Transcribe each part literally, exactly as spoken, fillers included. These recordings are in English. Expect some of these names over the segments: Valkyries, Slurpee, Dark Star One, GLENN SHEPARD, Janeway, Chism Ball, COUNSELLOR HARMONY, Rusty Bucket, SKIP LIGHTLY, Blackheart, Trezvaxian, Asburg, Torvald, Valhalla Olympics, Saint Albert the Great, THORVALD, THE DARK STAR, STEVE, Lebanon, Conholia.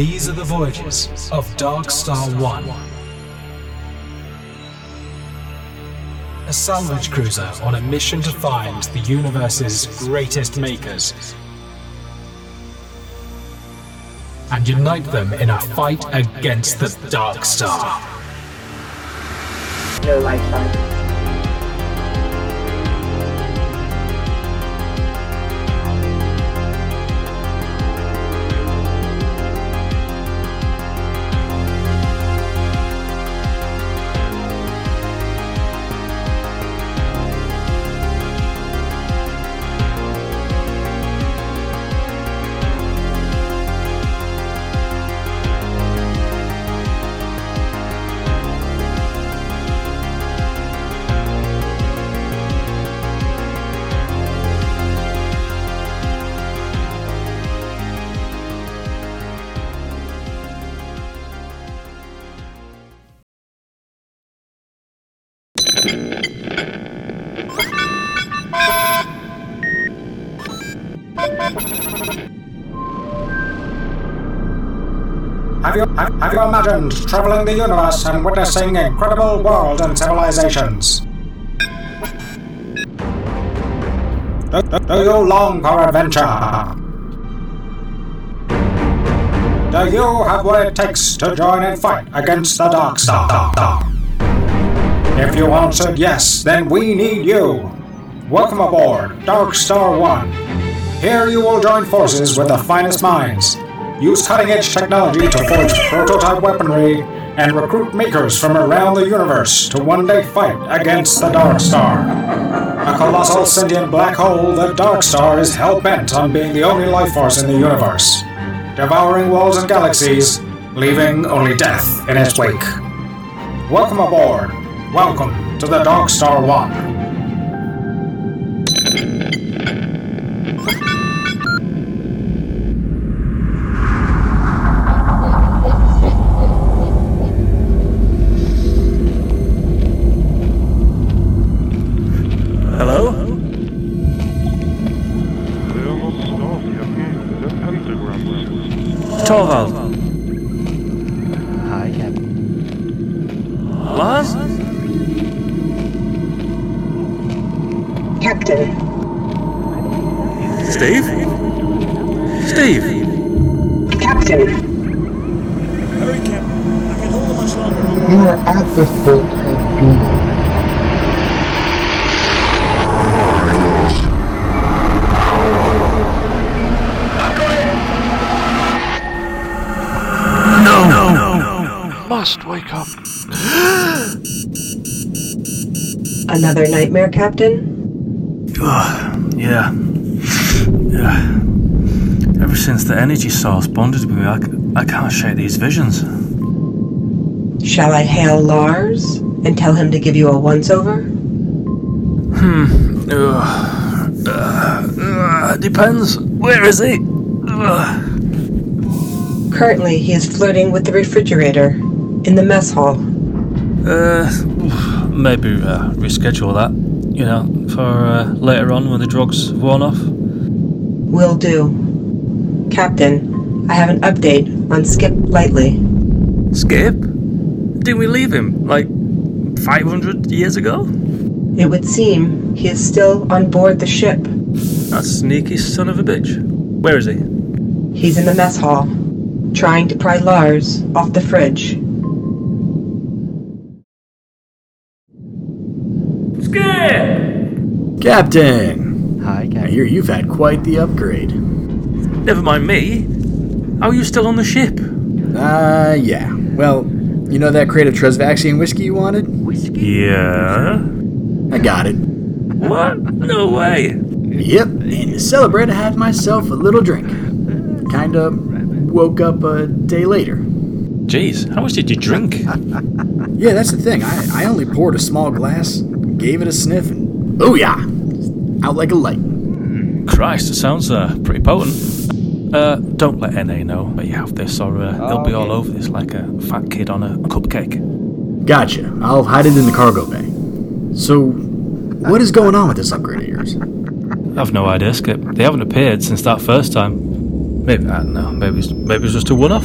These are the voyages of Dark Star One, a salvage cruiser on a mission to find the universe's greatest makers and unite them in a fight against the Dark Star. No lifeline. Have you, have, have you imagined traveling the universe and witnessing incredible worlds and civilizations? Do, do, do you long for adventure? Do you have what it takes to join in fight against the Dark Star? If you answered yes, then we need you! Welcome aboard Dark Star One. Here you will join forces with the finest minds. Use cutting-edge technology to forge prototype weaponry and recruit makers from around the universe to one day fight against the Dark Star. A colossal sentient black hole, the Dark Star is hell-bent on being the only life force in the universe, devouring worlds and galaxies, leaving only death in its wake. Welcome aboard. Welcome to the Dark Star One. Thorvald. Hi, Captain. Lars? Captain. Steve? Steve! Captain. Hurry, Captain. I can hold it much longer. You are at the state of being. Must wake up. Another nightmare, Captain? Oh, yeah. Yeah. Ever since the energy source bonded with me, I, I can't shake these visions. Shall I hail Lars and tell him to give you a once-over? Hmm. Uh, uh, uh, depends. Where is he? Uh. Currently, he is flirting with the refrigerator. In the mess hall. Uh, maybe uh, reschedule that, you know, for uh, later on when the drugs have worn off. Will do. Captain, I have an update on Skip Lightly. Skip? Didn't we leave him, like, five hundred years ago? It would seem he is still on board the ship. That sneaky son of a bitch. Where is he? He's in the mess hall, trying to pry Lars off the fridge. Captain! Hi, Captain. I hear you've had quite the upgrade. Never mind me. How are you still on the ship? Uh, yeah. Well, you know that crate of Trezvaxian whiskey you wanted? Whiskey? Yeah. I got it. What? No way. Yep. And to celebrate, I had myself a little drink. Kinda woke up a day later. Jeez, how much did you drink? Yeah, that's the thing. I, I only poured a small glass, gave it a sniff, and booyah! Out like a light. Christ, it sounds uh, pretty potent. Uh, don't let N A know that you have this, or uh, they'll be all over this like a fat kid on a cupcake. Gotcha. I'll hide it in the cargo bay. So, what is going on with this upgrade of yours? I've no idea, Skip. They haven't appeared since that first time. Maybe, I don't know, maybe it's, maybe it's just a one-off?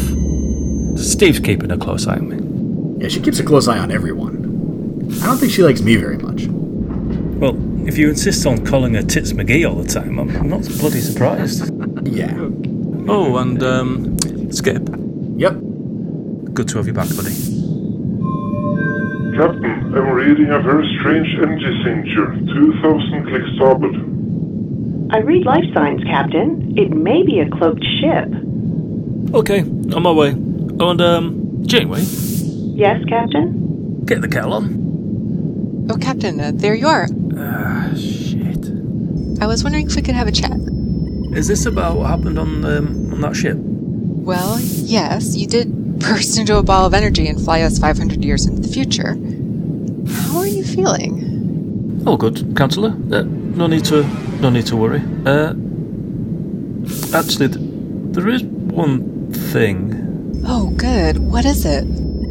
Steve's keeping a close eye on me. Yeah, she keeps a close eye on everyone. I don't think she likes me very much. Well, if you insist on calling her Tits McGee all the time, I'm not bloody surprised. Yeah. Oh, and um, Skip. Yep. Good to have you back, buddy. Captain, I'm reading a very strange energy signature, two thousand clicks starboard. I read life signs, Captain. It may be a cloaked ship. Okay, on my way. Oh, and, um, Janeway? Yes, Captain? Get the kettle on. Oh, Captain, uh, there you are. Ah, shit. I was wondering if we could have a chat. Is this about what happened on, um, on that ship? Well, yes, you did burst into a ball of energy and fly us five hundred years into the future. How are you feeling? All good, Counselor. Uh, no need to, no need to worry. Uh, actually, th- there is one thing. Oh, good. What is it?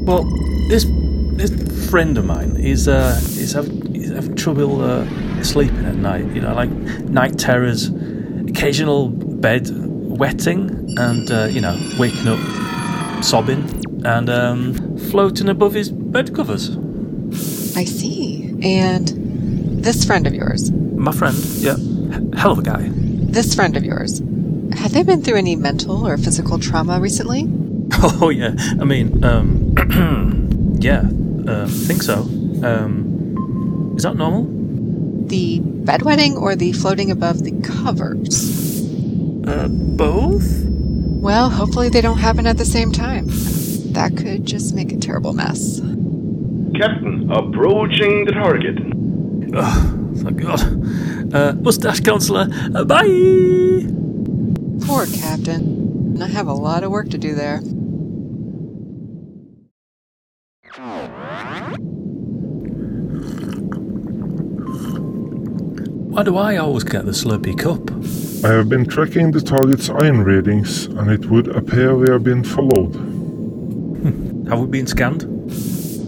Well, this this friend of mine, he's uh, he's having he's having trouble uh, sleeping at night. You know, like night terrors, occasional bed wetting, and uh, you know, waking up sobbing and um, floating above his bed covers. I see. And this friend of yours? My friend, yeah. H- hell of a guy. This friend of yours, have they been through any mental or physical trauma recently? Oh, yeah. I mean, um, yeah, I uh, think so. Um, is that normal? The bedwetting or the floating above the covers? Uh, both? Well, hopefully they don't happen at the same time. That could just make a terrible mess. Captain, approaching the target. Oh, thank God. Uh, mustache counselor, uh, bye! Poor Captain. I have a lot of work to do there. Why do I always get the Slurpee cup? I have been tracking the target's iron readings, and it would appear we are being followed. Have we been scanned?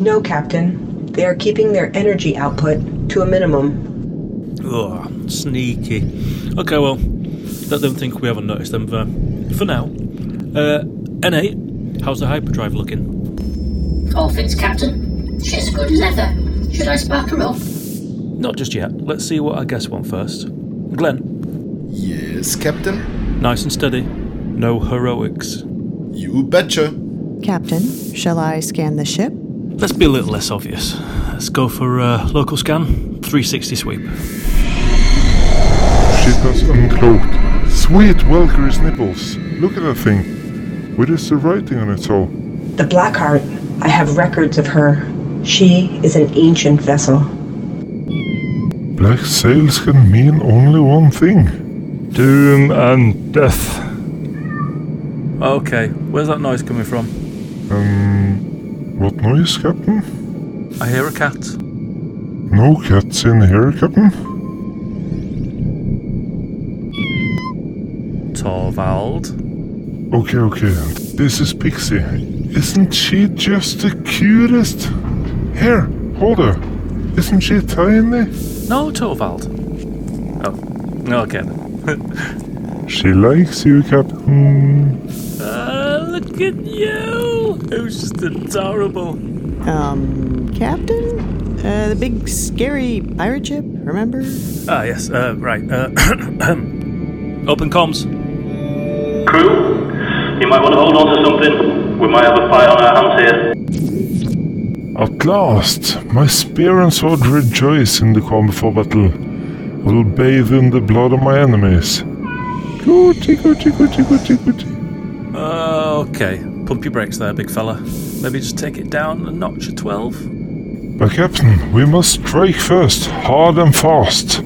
No, Captain. They are keeping their energy output to a minimum. Ugh, sneaky. Okay, well, let them think we haven't noticed them for, for now. Uh, N eight, how's the hyperdrive looking? All fits, Captain. She's good as ever. Should I spark her up? Not just yet. Let's see what I guess one first. Glenn? Yes, Captain? Nice and steady. No heroics. You betcha. Captain, shall I scan the ship? Let's be a little less obvious. Let's go for uh, local scan. three sixty sweep. Ship has uncloaked. Sweet Welker's nipples. Look at that thing. What is the writing on its hull? The Blackheart. I have records of her. She is an ancient vessel. Black sails can mean only one thing. Doom and death. Okay, where's that noise coming from? Um, what noise, Captain? I hear a cat. No cats in here, Captain. Torvald? Okay, okay, this is Pixie. Isn't she just the cutest? Here, hold her. Isn't she tiny? No, Torvald. Oh, okay then. She likes you, Captain. Ah, uh, look at you! It was just adorable. Um, Captain? Uh, the big scary pirate ship, remember? Ah, yes, uh, right. Uh, open comms. Crew, you might want to hold on to something. We might have a fight on our hands here. At last, my spear and sword rejoice in the calm before battle. I will bathe in the blood of my enemies. Goody, goody, goody, goody, goody. Okay, pump your brakes there, big fella. Maybe just take it down a notch at twelve. But Captain, we must strike first, hard and fast.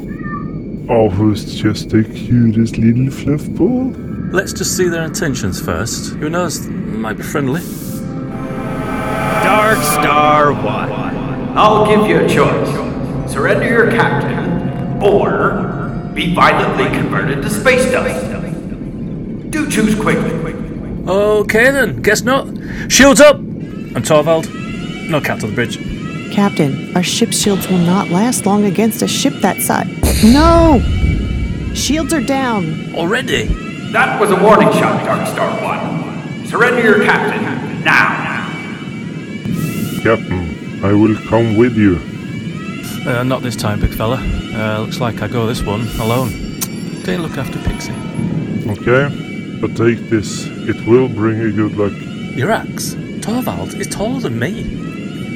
Oh, who's just the cutest little fluffball? Let's just see their intentions first. Who knows, might be friendly. Dark Star One. I'll give you a choice. Surrender your captain, or be violently converted to space dust. Do choose quickly. Okay then, guess not. Shields up! I'm Torvald. No cat on the bridge. Captain, our ship's shields will not last long against a ship that size. No! Shields are down. Already? That was a warning shot, Dark Star One. Surrender your captain. now. Captain, I will come with you. Uh, not this time, big fella. Uh, looks like I go this one alone. Okay, look after Pixie. Okay, but take this. It will bring you good luck. Your axe? Torvald is taller than me.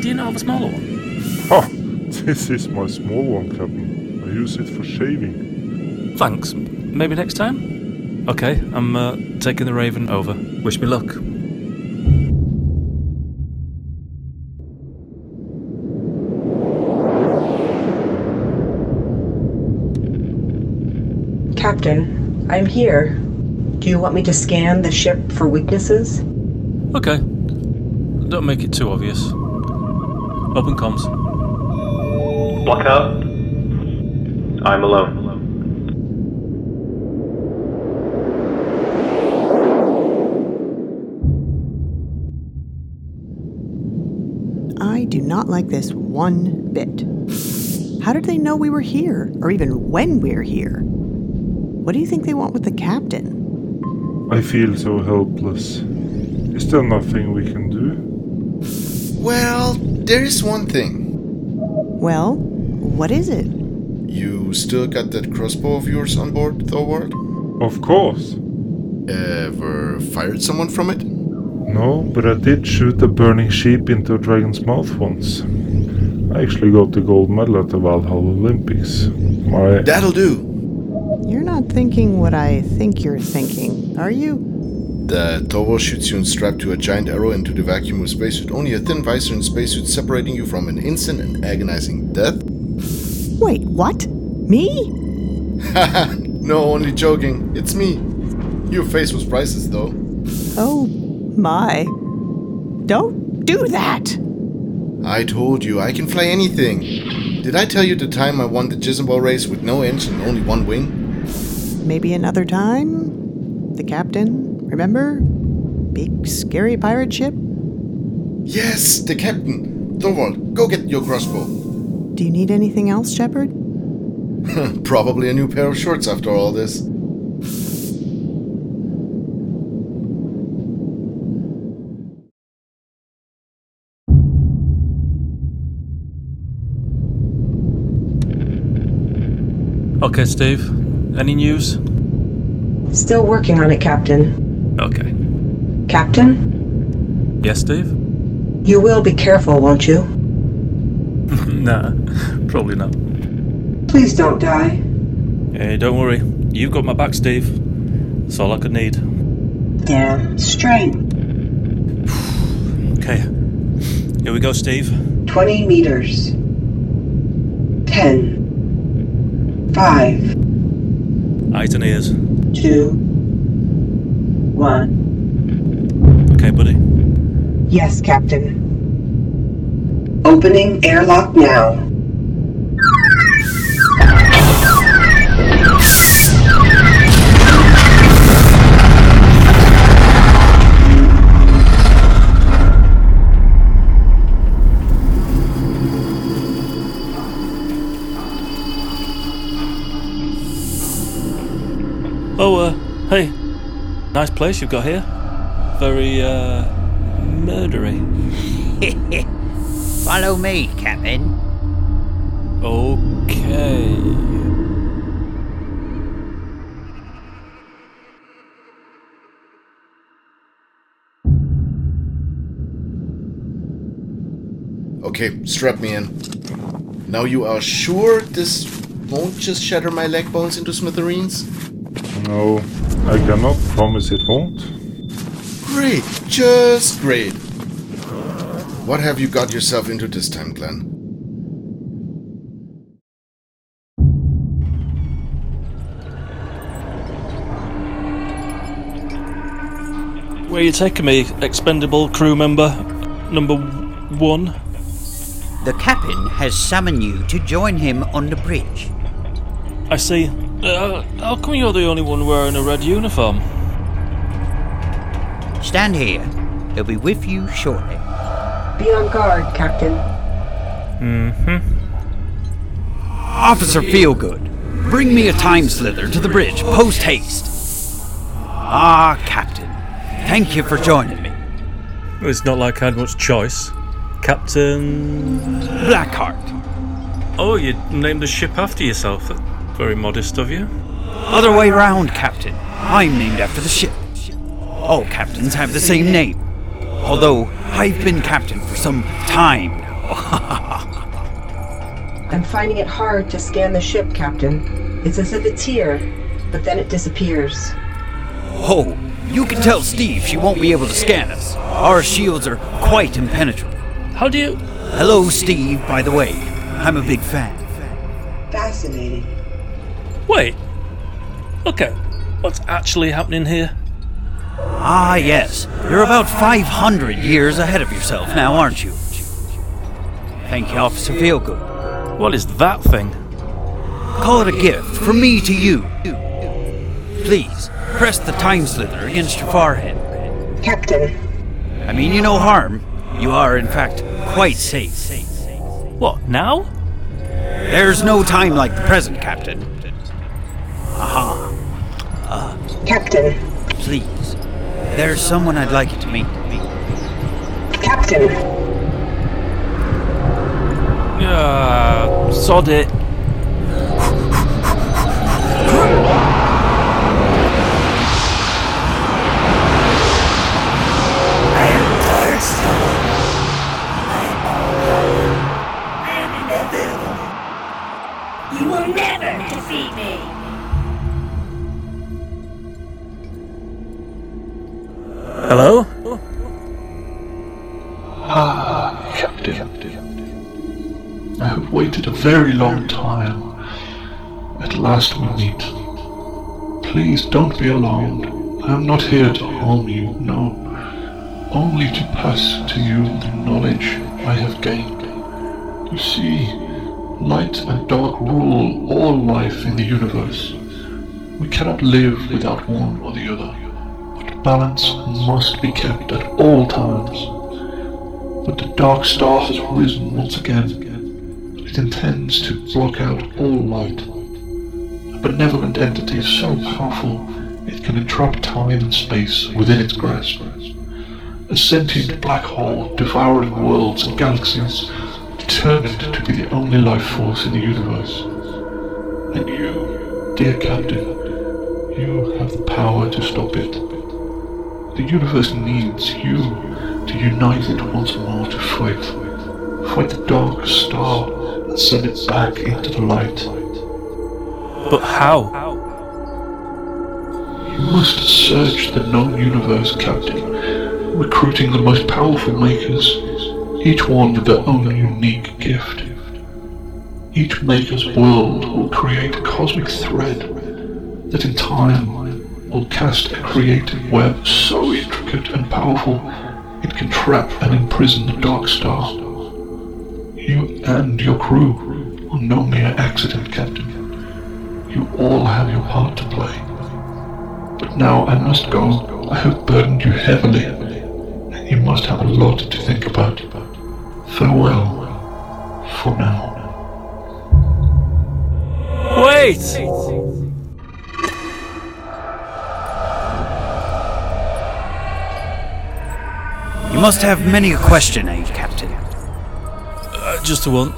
Do you not have a smaller one? Ha! This is my small one, Captain. I use it for shaving. Thanks. Maybe next time? Okay, I'm uh, taking the Raven over. Wish me luck. Captain, I'm here. Do you want me to scan the ship for weaknesses? Okay. Don't make it too obvious. Open comms. Blackout. I'm alone. I do not like this one bit. How did they know we were here, or even when we're here? What do you think they want with the captain? I feel so helpless. Is there nothing we can do? Well, there is one thing. Well, what is it? You still got that crossbow of yours on board, Thorvald? Of course. Ever fired someone from it? No, but I did shoot a burning sheep into a dragon's mouth once. I actually got the gold medal at the Valhalla Olympics. My... That'll do. You're not thinking what I think you're thinking, are you? The Torvo shoots you and strapped to a giant arrow into the vacuum of space with only a thin visor and spacesuit separating you from an instant and agonizing death. Wait, what? Me? Haha, no, only joking. It's me. Your face was priceless, though. Oh, my. Don't do that! I told you, I can fly anything. Did I tell you the time I won the Chism Ball race with no engine and only one wing? Maybe another time? The captain, remember? Big, scary pirate ship? Yes, the captain! Thorvald, go get your crossbow! Do you need anything else, Shepard? Probably a new pair of shorts after all this. Okay, Steve. Any news? Still working on it, Captain. Okay. Captain? Yes, Steve? You will be careful, won't you? Nah, probably not. Please don't die. Hey, don't worry. You've got my back, Steve. That's all I could need. Damn straight. Okay. Here we go, Steve. Twenty meters. Ten. Five. Eyes and ears. Two. One. Okay, buddy. Yes, Captain. Opening airlock now. Oh, uh, hey, nice place you've got here. Very, uh, murdery. Follow me, Captain. Okay. Okay, strap me in. Now you are sure this won't just shatter my leg bones into smithereens? No, I cannot promise it won't. Great, just great. What have you got yourself into this time, Glenn? Where are you taking me, expendable crew member number one? The captain has summoned you to join him on the bridge. I see. Uh, how come you're the only one wearing a red uniform? Stand here. They'll be with you shortly. Be on guard, Captain. Mm-hmm. Officer Feelgood, bring me a time slither to the bridge, post haste. Ah, Captain, thank you for joining me. It's not like I had much choice. Captain... Blackheart. Oh, you named the ship after yourself. That's very modest of you. Other way round, Captain. I'm named after the ship. All captains have the same name. Although, I've been captain for some time now. I'm finding it hard to scan the ship, Captain. It's as if it's here, but then it disappears. Oh, you can tell Steve she won't be able to scan us. Our shields are quite impenetrable. How do you... Hello, Steve, by the way. I'm a big fan. Fascinating. Wait. Look at what's actually happening here. Ah, yes. You're about five hundred years ahead of yourself now, aren't you? Thank you, Officer Feelgood. What is that thing? Call it a gift from me to you. Please, press the time slither against your forehead. Captain. I mean you no harm. You are, in fact, quite safe. What, now? There's no time like the present, Captain. Aha. Uh, Captain. Please. There's someone I'd like you to meet. Captain. Ah, uh, sod it. I am Dark Star. I'm alone. I'm inevitable. You will never defeat me. Hello? Ah, Captain. I have waited a very long time. At last we meet. Please don't be alarmed. I am not here to harm you, no. Only to pass to you the knowledge I have gained. You see, light and dark rule all life in the universe. We cannot live without one or the other. Balance must be kept at all times. But the Dark Star has risen once again. It intends to block out all light. A benevolent entity is so powerful it can entrap time and space within its grasp. A sentient black hole devouring worlds and galaxies, determined to be the only life force in the universe. And you, dear Captain, you have the power to stop it. The universe needs you to unite it once more to fight. Fight the Dark Star and send it back into the light. But how? You must search the known universe, Captain, recruiting the most powerful makers, each one with their own unique gift. Each maker's world will create a cosmic thread that in time will cast a creative web so intricate and powerful it can trap and imprison the Dark Star. You and your crew are no mere accident, Captain. You all have your part to play. But now I must go. I have burdened you heavily, and you must have a lot to think about. Farewell, for now. Wait! You must have many a question, eh, Captain? Uh, just one.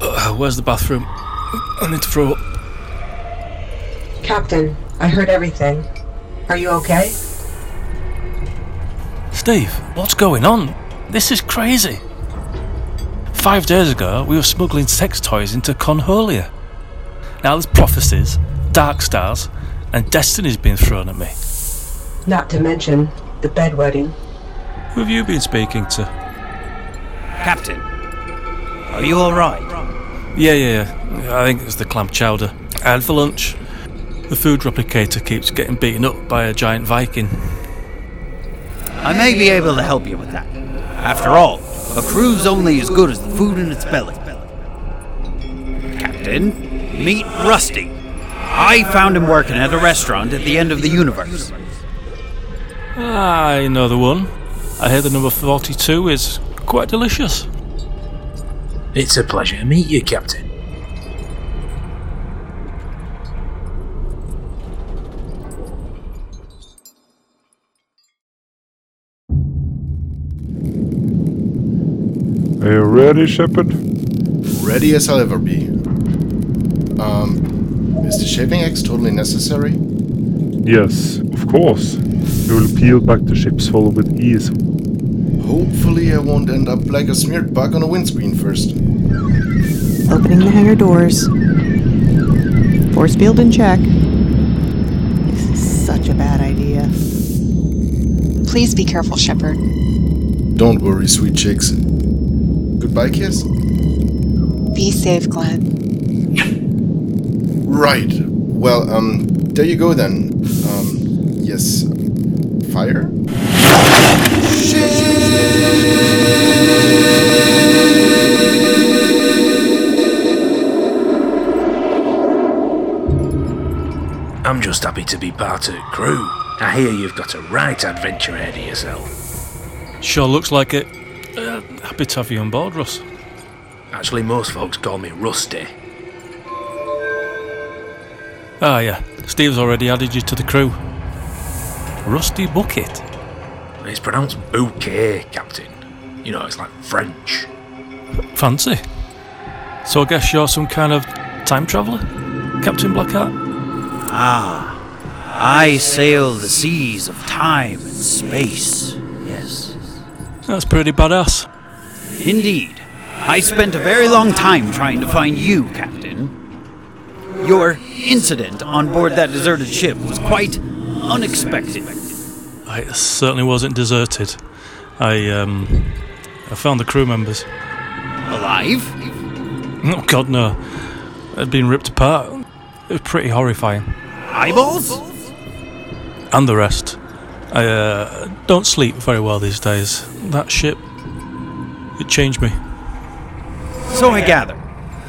Uh, where's the bathroom? I need to throw up. Captain, I heard everything. Are you okay? Steve, what's going on? This is crazy. Five days ago, we were smuggling sex toys into Conholia. Now there's prophecies, dark stars, and destiny's being thrown at me. Not to mention the bedwetting. Who have you been speaking to? Captain, are you alright? Yeah, yeah, yeah. I think it was the clam chowder. And for lunch, the food replicator keeps getting beaten up by a giant Viking. I may be able to help you with that. After all, a crew's only as good as the food in its belly. Captain, meet Rusty. I found him working at a restaurant at the end of the universe. I know the one. I hear the number forty-two is quite delicious. It's a pleasure to meet you, Captain. Are you ready, Shepard? Ready as I'll ever be. Um, is the shaping axe totally necessary? Yes, of course. You will peel back the ship's hull with ease. Hopefully I won't end up like a smeared bug on a windscreen first. Opening the hangar doors. Force field in check. This is such a bad idea. Please be careful, Shepard. Don't worry, sweet chicks. Goodbye, kiss? Be safe, Glenn. Right. Well, um, there you go then. Um, yes. Fire? I'm just happy to be part of the crew. I hear you've got a right adventure ahead of yourself. Sure looks like it. Uh, happy to have you on board, Russ. Actually, most folks call me Rusty. Ah, yeah. Steve's already added you to the crew. Rusty Bucket. It's pronounced bouquet, Captain. You know, it's like French. Fancy. So I guess you're some kind of time traveller, Captain Blackheart? Ah, I sail the seas of time and space, yes. That's pretty badass. Indeed. I spent a very long time trying to find you, Captain. Your incident on board that deserted ship was quite unexpected. It certainly wasn't deserted. I, um, I found the crew members. Alive? Oh, God, no. They'd been ripped apart. It was pretty horrifying. Eyeballs? And the rest. I uh, don't sleep very well these days. That ship, it changed me. So I gather.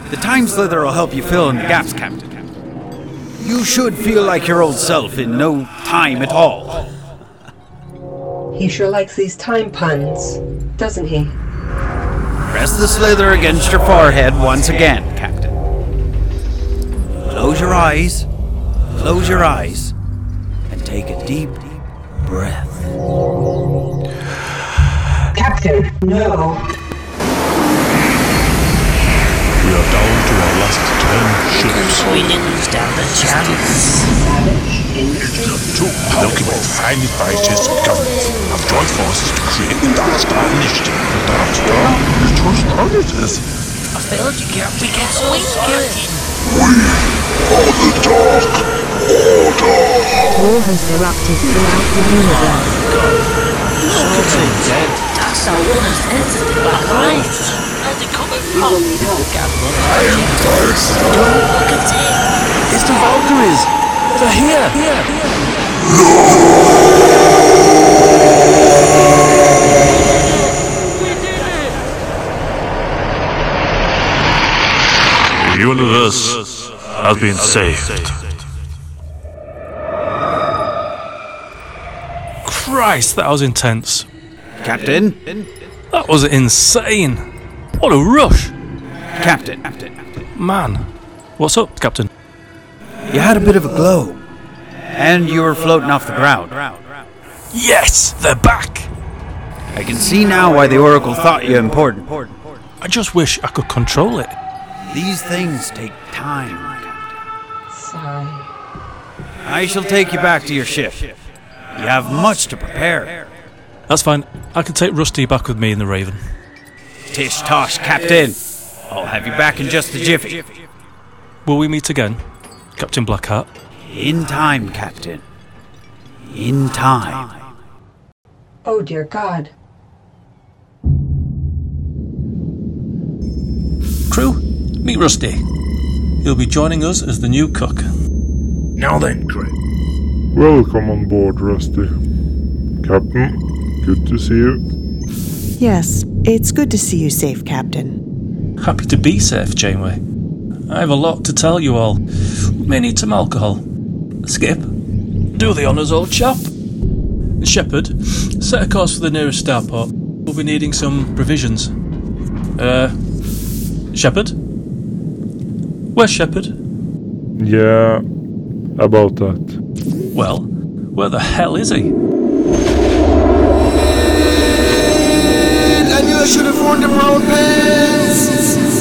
The time slither will help you fill in the gaps, Captain. You should feel like your old self in no time at all. He sure likes these time puns, doesn't he? Press the slither against your forehead once again, Captain. Close your eyes. Close your eyes. And take a deep, deep breath. Captain, no. We are down to our last ten ships. We didn't stand a chance. Two documents signed by Chess government have joined forces to create the Dark Star Initiative. The Dark Star? The Dark Star is... I failed you, Captain. We can't wait, Captain. We are the Dark Order. War has erupted throughout the universe. Captain, Dark Star One has entered the Black Light. I am Dark Star. Look at it. It's the Valkyries. They're here. Here. No. We did it. The universe has been saved. Christ, that was intense. Captain? That was insane. What a rush. Captain. Captain. Man. What's up, Captain? You had a bit of a glow. And you were floating off the ground. Yes! They're back! I can see now why the Oracle thought you important. I just wish I could control it. These things take time, Captain. Sorry. I shall take you back to your ship. You have much to prepare. That's fine. I can take Rusty back with me in the Raven. Tish tosh, Captain. I'll have you back in just a jiffy. Will we meet again, Captain Blackheart? In time, Captain. In time. Oh, dear God. Crew, meet Rusty. He'll be joining us as the new cook. Now then, crew. Welcome on board, Rusty. Captain, good to see you. Yes, it's good to see you safe, Captain. Happy to be safe, Janeway. I have a lot to tell you all. We may need some alcohol. Skip, do the honours, old chap. Shepard, set a course for the nearest starport. We'll be needing some provisions. Uh, Shepard? Where's Shepard? Yeah, about that. Well, where the hell is he? I knew I should have worn the brown pants.